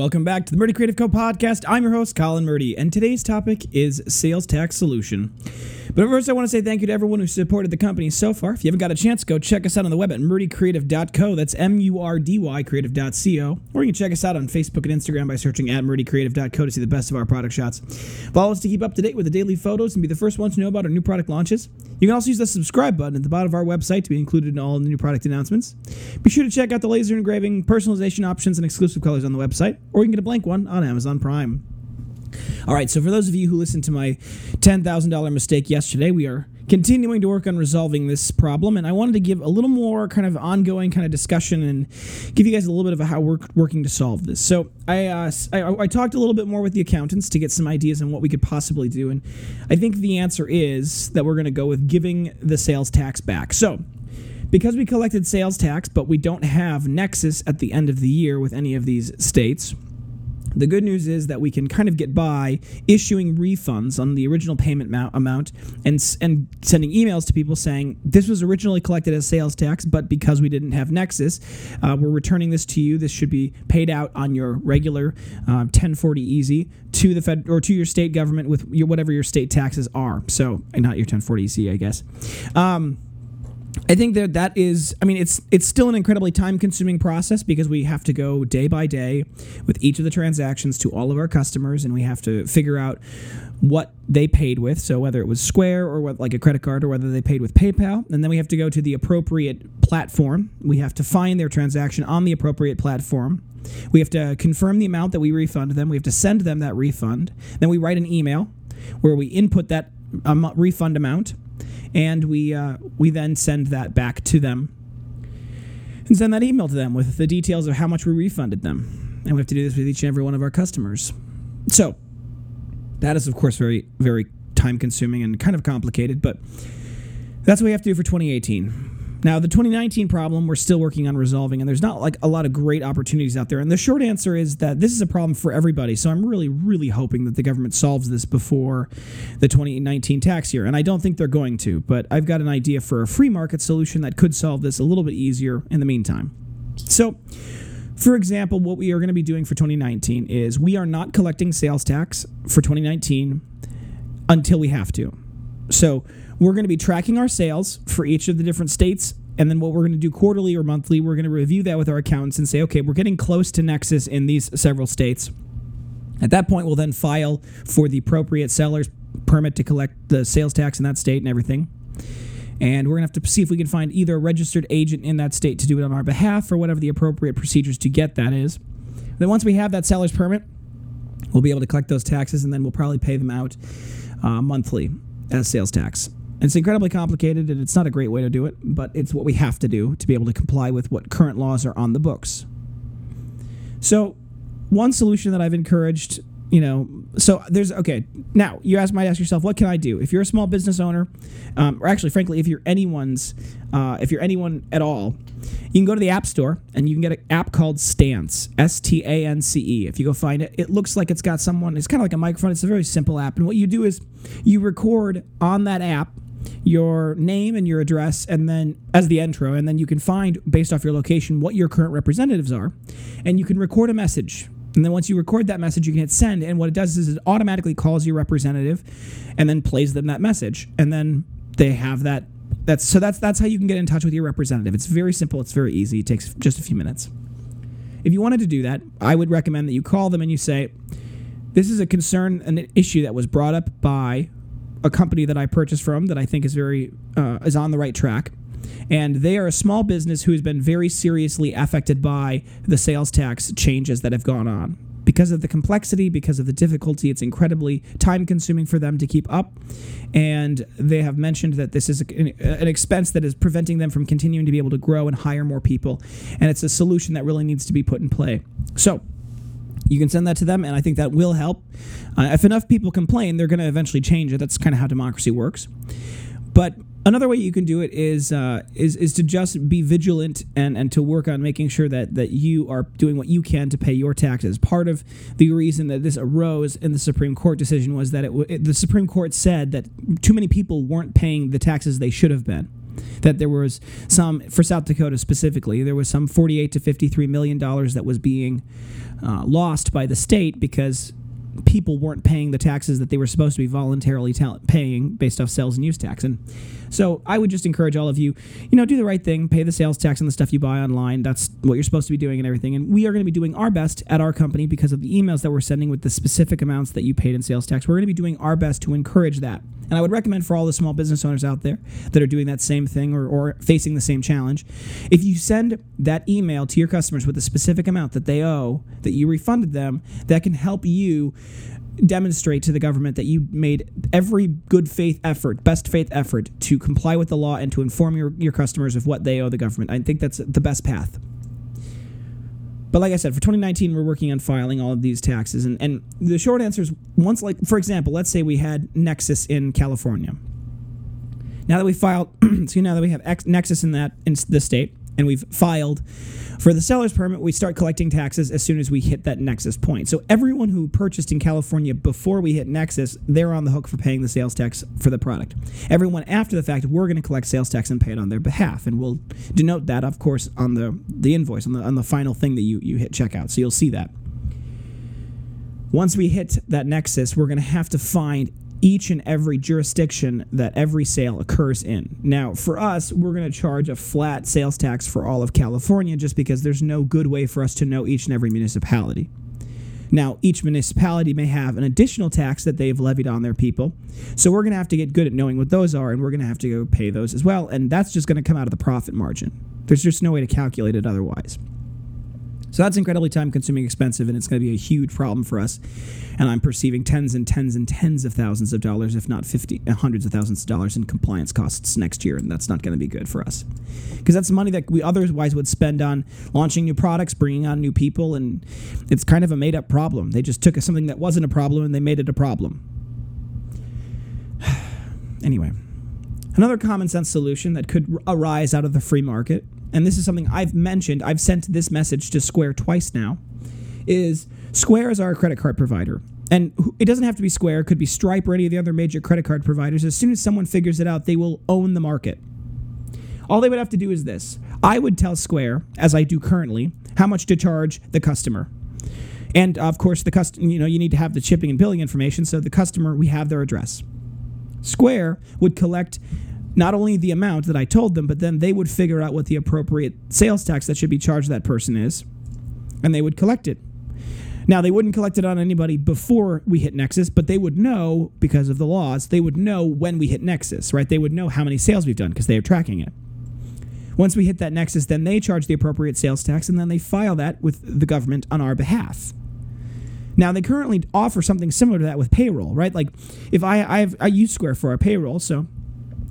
welcome back to the Murdy Creative Co podcast. I'm your host, Colin Murdy, and today's topic is sales tax solution. But first, I want to say thank you to everyone who supported the company so far. If you haven't got a chance, go check us out on the web at murdycreative.co. That's M-U-R-D-Y creative.co. Or you can check us out on Facebook and Instagram by searching at murdycreative.co to see the best of our product shots. Follow us to keep up to date with the daily photos and be the first ones to know about our new product launches. You can also use the subscribe button at the bottom of our website to be included in all the new product announcements. Be sure to check out the laser engraving, personalization options, and exclusive colors on the website. Or you can get a blank one on Amazon Prime. All right, so for those of you who listened to my $10,000 mistake yesterday, we are continuing to work on resolving this problem, and I wanted to give a little more kind of ongoing kind of discussion and give you guys a little bit of how we're working to solve this. So I talked a little bit more with the accountants to get some ideas on what we could possibly do, and I think the answer is that we're going to go with giving the sales tax back. So because we collected sales tax, but we don't have nexus at the end of the year with any of these states, the good news is that we can kind of get by issuing refunds on the original payment amount and sending emails to people saying, this was originally collected as sales tax, but because we didn't have nexus, we're returning this to you. This should be paid out on your regular 1040 easy to the Fed or to your state government with your, whatever your state taxes are. So, and not your 1040 easy, I guess. I think that is, I mean, it's still an incredibly time-consuming process because we have to go day by day with each of the transactions to all of our customers, and we have to figure out what they paid with, so whether it was Square or what, like a credit card, or whether they paid with PayPal, and then we have to go to the appropriate platform. We have to find their transaction on the appropriate platform. We have to confirm the amount that we refund them. We have to send them that refund. Then we write an email where we input that refund amount. And we then send that back to them and send that email to them with the details of how much we refunded them. And we have to do this with each and every one of our customers. So that is, of course, very, very time-consuming and kind of complicated, but that's what we have to do for 2018. Now, the 2019 problem we're still working on resolving, and there's not like a lot of great opportunities out there. And the short answer is that this is a problem for everybody. So I'm really, really hoping that the government solves this before the 2019 tax year. And I don't think they're going to, but I've got an idea for a free market solution that could solve this a little bit easier in the meantime. So, for example, what we are going to be doing for 2019 is we are not collecting sales tax for 2019 until we have to. So we're going to be tracking our sales for each of the different states, and then what we're going to do quarterly or monthly, we're going to review that with our accountants and say, okay, we're getting close to nexus in these several states. At that point, we'll then file for the appropriate seller's permit to collect the sales tax in that state and everything. And we're going to have to see if we can find either a registered agent in that state to do it on our behalf or whatever the appropriate procedures to get that is. Then once we have that seller's permit, we'll be able to collect those taxes, and then we'll probably pay them out monthly as sales tax. It's incredibly complicated, and it's not a great way to do it, but it's what we have to do to be able to comply with what current laws are on the books. So one solution that I've encouraged, now you might ask yourself, what can I do? If you're a small business owner, or actually, frankly, if you're anyone at all, you can go to the App Store and you can get an app called Stance, S-T-A-N-C-E. If you go find it, it looks like it's got someone, it's kind of like a microphone. It's a very simple app. And what you do is you record on that app your name and your address, and then as the intro, and then you can find, based off your location, what your current representatives are, and you can record a message. And then once you record that message, you can hit send, and what it does is it automatically calls your representative and then plays them that message, and then they have that. That's how you can get in touch with your representative. It's very simple. It's very easy. It takes just a few minutes. If you wanted to do that, I would recommend that you call them and you say, this is a concern, an issue that was brought up by a company that I purchased from that I think is very is on the right track, and they are a small business who has been very seriously affected by the sales tax changes that have gone on. Because of the complexity, because of the difficulty, it's incredibly time-consuming for them to keep up, and they have mentioned that this is an expense that is preventing them from continuing to be able to grow and hire more people, and it's a solution that really needs to be put in play. So you can send that to them, and I think that will help. If enough people complain, they're going to eventually change it. That's kind of how democracy works. But another way you can do it is to just be vigilant and to work on making sure that you are doing what you can to pay your taxes. Part of the reason that this arose in the Supreme Court decision was that the Supreme Court said that too many people weren't paying the taxes they should have been. that there was some, for South Dakota specifically, there was some $48 to $53 million that was being lost by the state because people weren't paying the taxes that they were supposed to be voluntarily paying based off sales and use tax. And so I would just encourage all of you, you know, do the right thing, pay the sales tax on the stuff you buy online. That's what you're supposed to be doing and everything. And we are going to be doing our best at our company because of the emails that we're sending with the specific amounts that you paid in sales tax. We're going to be doing our best to encourage that. And I would recommend for all the small business owners out there that are doing that same thing or facing the same challenge, if you send that email to your customers with a specific amount that they owe, that you refunded them, that can help you demonstrate to the government that you made every good faith effort, best faith effort to comply with the law and to inform your customers of what they owe the government. I think that's the best path. But like I said, for 2019, we're working on filing all of these taxes. And the short answer is, once, like, for example, let's say we had Nexus in California. Now that we filed, so now that we have Nexus in the state, and we've filed for the seller's permit, we start collecting taxes as soon as we hit that Nexus point. So everyone who purchased in California before we hit Nexus, they're on the hook for paying the sales tax for the product. Everyone after the fact, we're going to collect sales tax and pay it on their behalf. And we'll denote that, of course, on the invoice, on the final thing that you hit checkout. So you'll see that. Once we hit that Nexus, we're going to have to find each and every jurisdiction that every sale occurs in. Now, for us, we're going to charge a flat sales tax for all of California just because there's no good way for us to know each and every municipality. Now, each municipality may have an additional tax that they've levied on their people, so we're going to have to get good at knowing what those are, and we're going to have to go pay those as well, and that's just going to come out of the profit margin. There's just no way to calculate it otherwise. So that's incredibly time-consuming, expensive, and it's going to be a huge problem for us. And I'm perceiving tens and tens and tens of thousands of dollars, if not hundreds of thousands of dollars in compliance costs next year, and that's not going to be good for us. Because that's money that we otherwise would spend on launching new products, bringing on new people, and it's kind of a made-up problem. They just took something that wasn't a problem, and they made it a problem. Anyway, another common-sense solution that could arise out of the free market, and this is something I've mentioned, I've sent this message to Square twice now, is Square is our credit card provider. And it doesn't have to be Square, it could be Stripe or any of the other major credit card providers. As soon as someone figures it out, they will own the market. All they would have to do is this. I would tell Square, as I do currently, how much to charge the customer. And of course, the customer, you know, you need to have the shipping and billing information, so the customer, we have their address. Square would collect not only the amount that I told them, but then they would figure out what the appropriate sales tax that should be charged that person is, and they would collect it. Now, they wouldn't collect it on anybody before we hit Nexus, but they would know, because of the laws, they would know when we hit Nexus, right? They would know how many sales we've done because they are tracking it. Once we hit that Nexus, then they charge the appropriate sales tax, and then they file that with the government on our behalf. Now, they currently offer something similar to that with payroll, right? Like, if I use Square for our payroll, so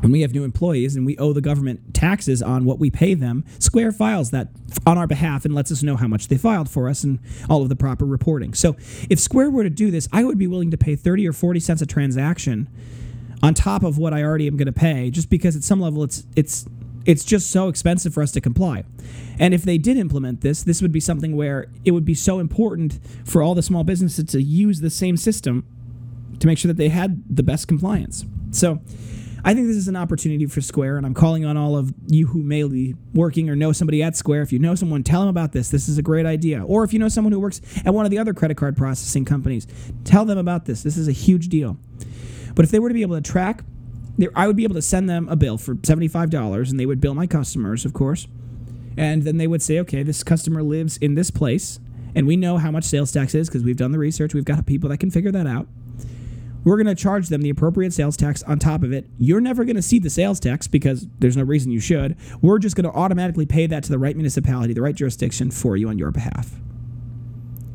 when we have new employees and we owe the government taxes on what we pay them, Square files that on our behalf and lets us know how much they filed for us and all of the proper reporting. So if Square were to do this, I would be willing to pay 30 or 40 cents a transaction on top of what I already am going to pay, just because at some level it's just so expensive for us to comply. And if they did implement this, this would be something where it would be so important for all the small businesses to use the same system to make sure that they had the best compliance. So I think this is an opportunity for Square, and I'm calling on all of you who may be working or know somebody at Square. If you know someone, tell them about this. This is a great idea. Or if you know someone who works at one of the other credit card processing companies, tell them about this. This is a huge deal. But if they were to be able to track, I would be able to send them a bill for $75, and they would bill my customers, of course. And then they would say, okay, this customer lives in this place, and we know how much sales tax is because we've done the research. We've got people that can figure that out. We're going to charge them the appropriate sales tax on top of it. You're never going to see the sales tax because there's no reason you should. We're just going to automatically pay that to the right municipality, the right jurisdiction for you on your behalf.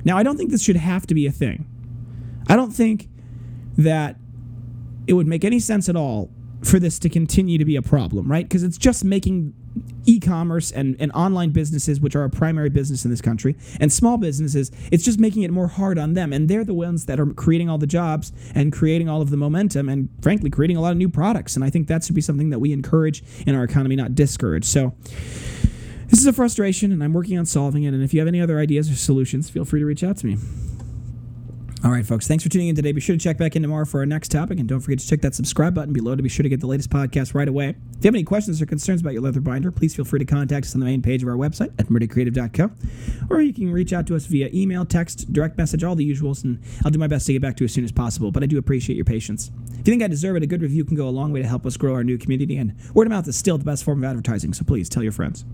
Now, I don't think this should have to be a thing. I don't think that it would make any sense at all for this to continue to be a problem, right? Because it's just making e-commerce and online businesses, which are a primary business in this country, and small businesses, it's just making it more hard on them. And they're the ones that are creating all the jobs and creating all of the momentum and, frankly, creating a lot of new products. And I think that should be something that we encourage in our economy, not discourage. So this is a frustration, and I'm working on solving it. And if you have any other ideas or solutions, feel free to reach out to me. All right, folks, thanks for tuning in today. Be sure to check back in tomorrow for our next topic, and don't forget to check that subscribe button below to be sure to get the latest podcast right away. If you have any questions or concerns about your leather binder, please feel free to contact us on the main page of our website at murdycreative.co, or you can reach out to us via email, text, direct message, all the usuals, and I'll do my best to get back to you as soon as possible, but I do appreciate your patience. If you think I deserve it, a good review can go a long way to help us grow our new community, and word of mouth is still the best form of advertising, so please tell your friends.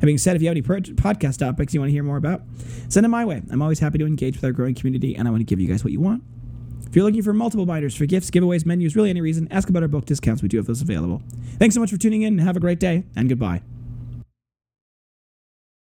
That being said, if you have any podcast topics you want to hear more about, send them my way. I'm always happy to engage with our growing community, and I want to give you guys what you want. If you're looking for multiple binders for gifts, giveaways, menus, really any reason, ask about our book discounts. We do have those available. Thanks so much for tuning in, and have a great day, and goodbye.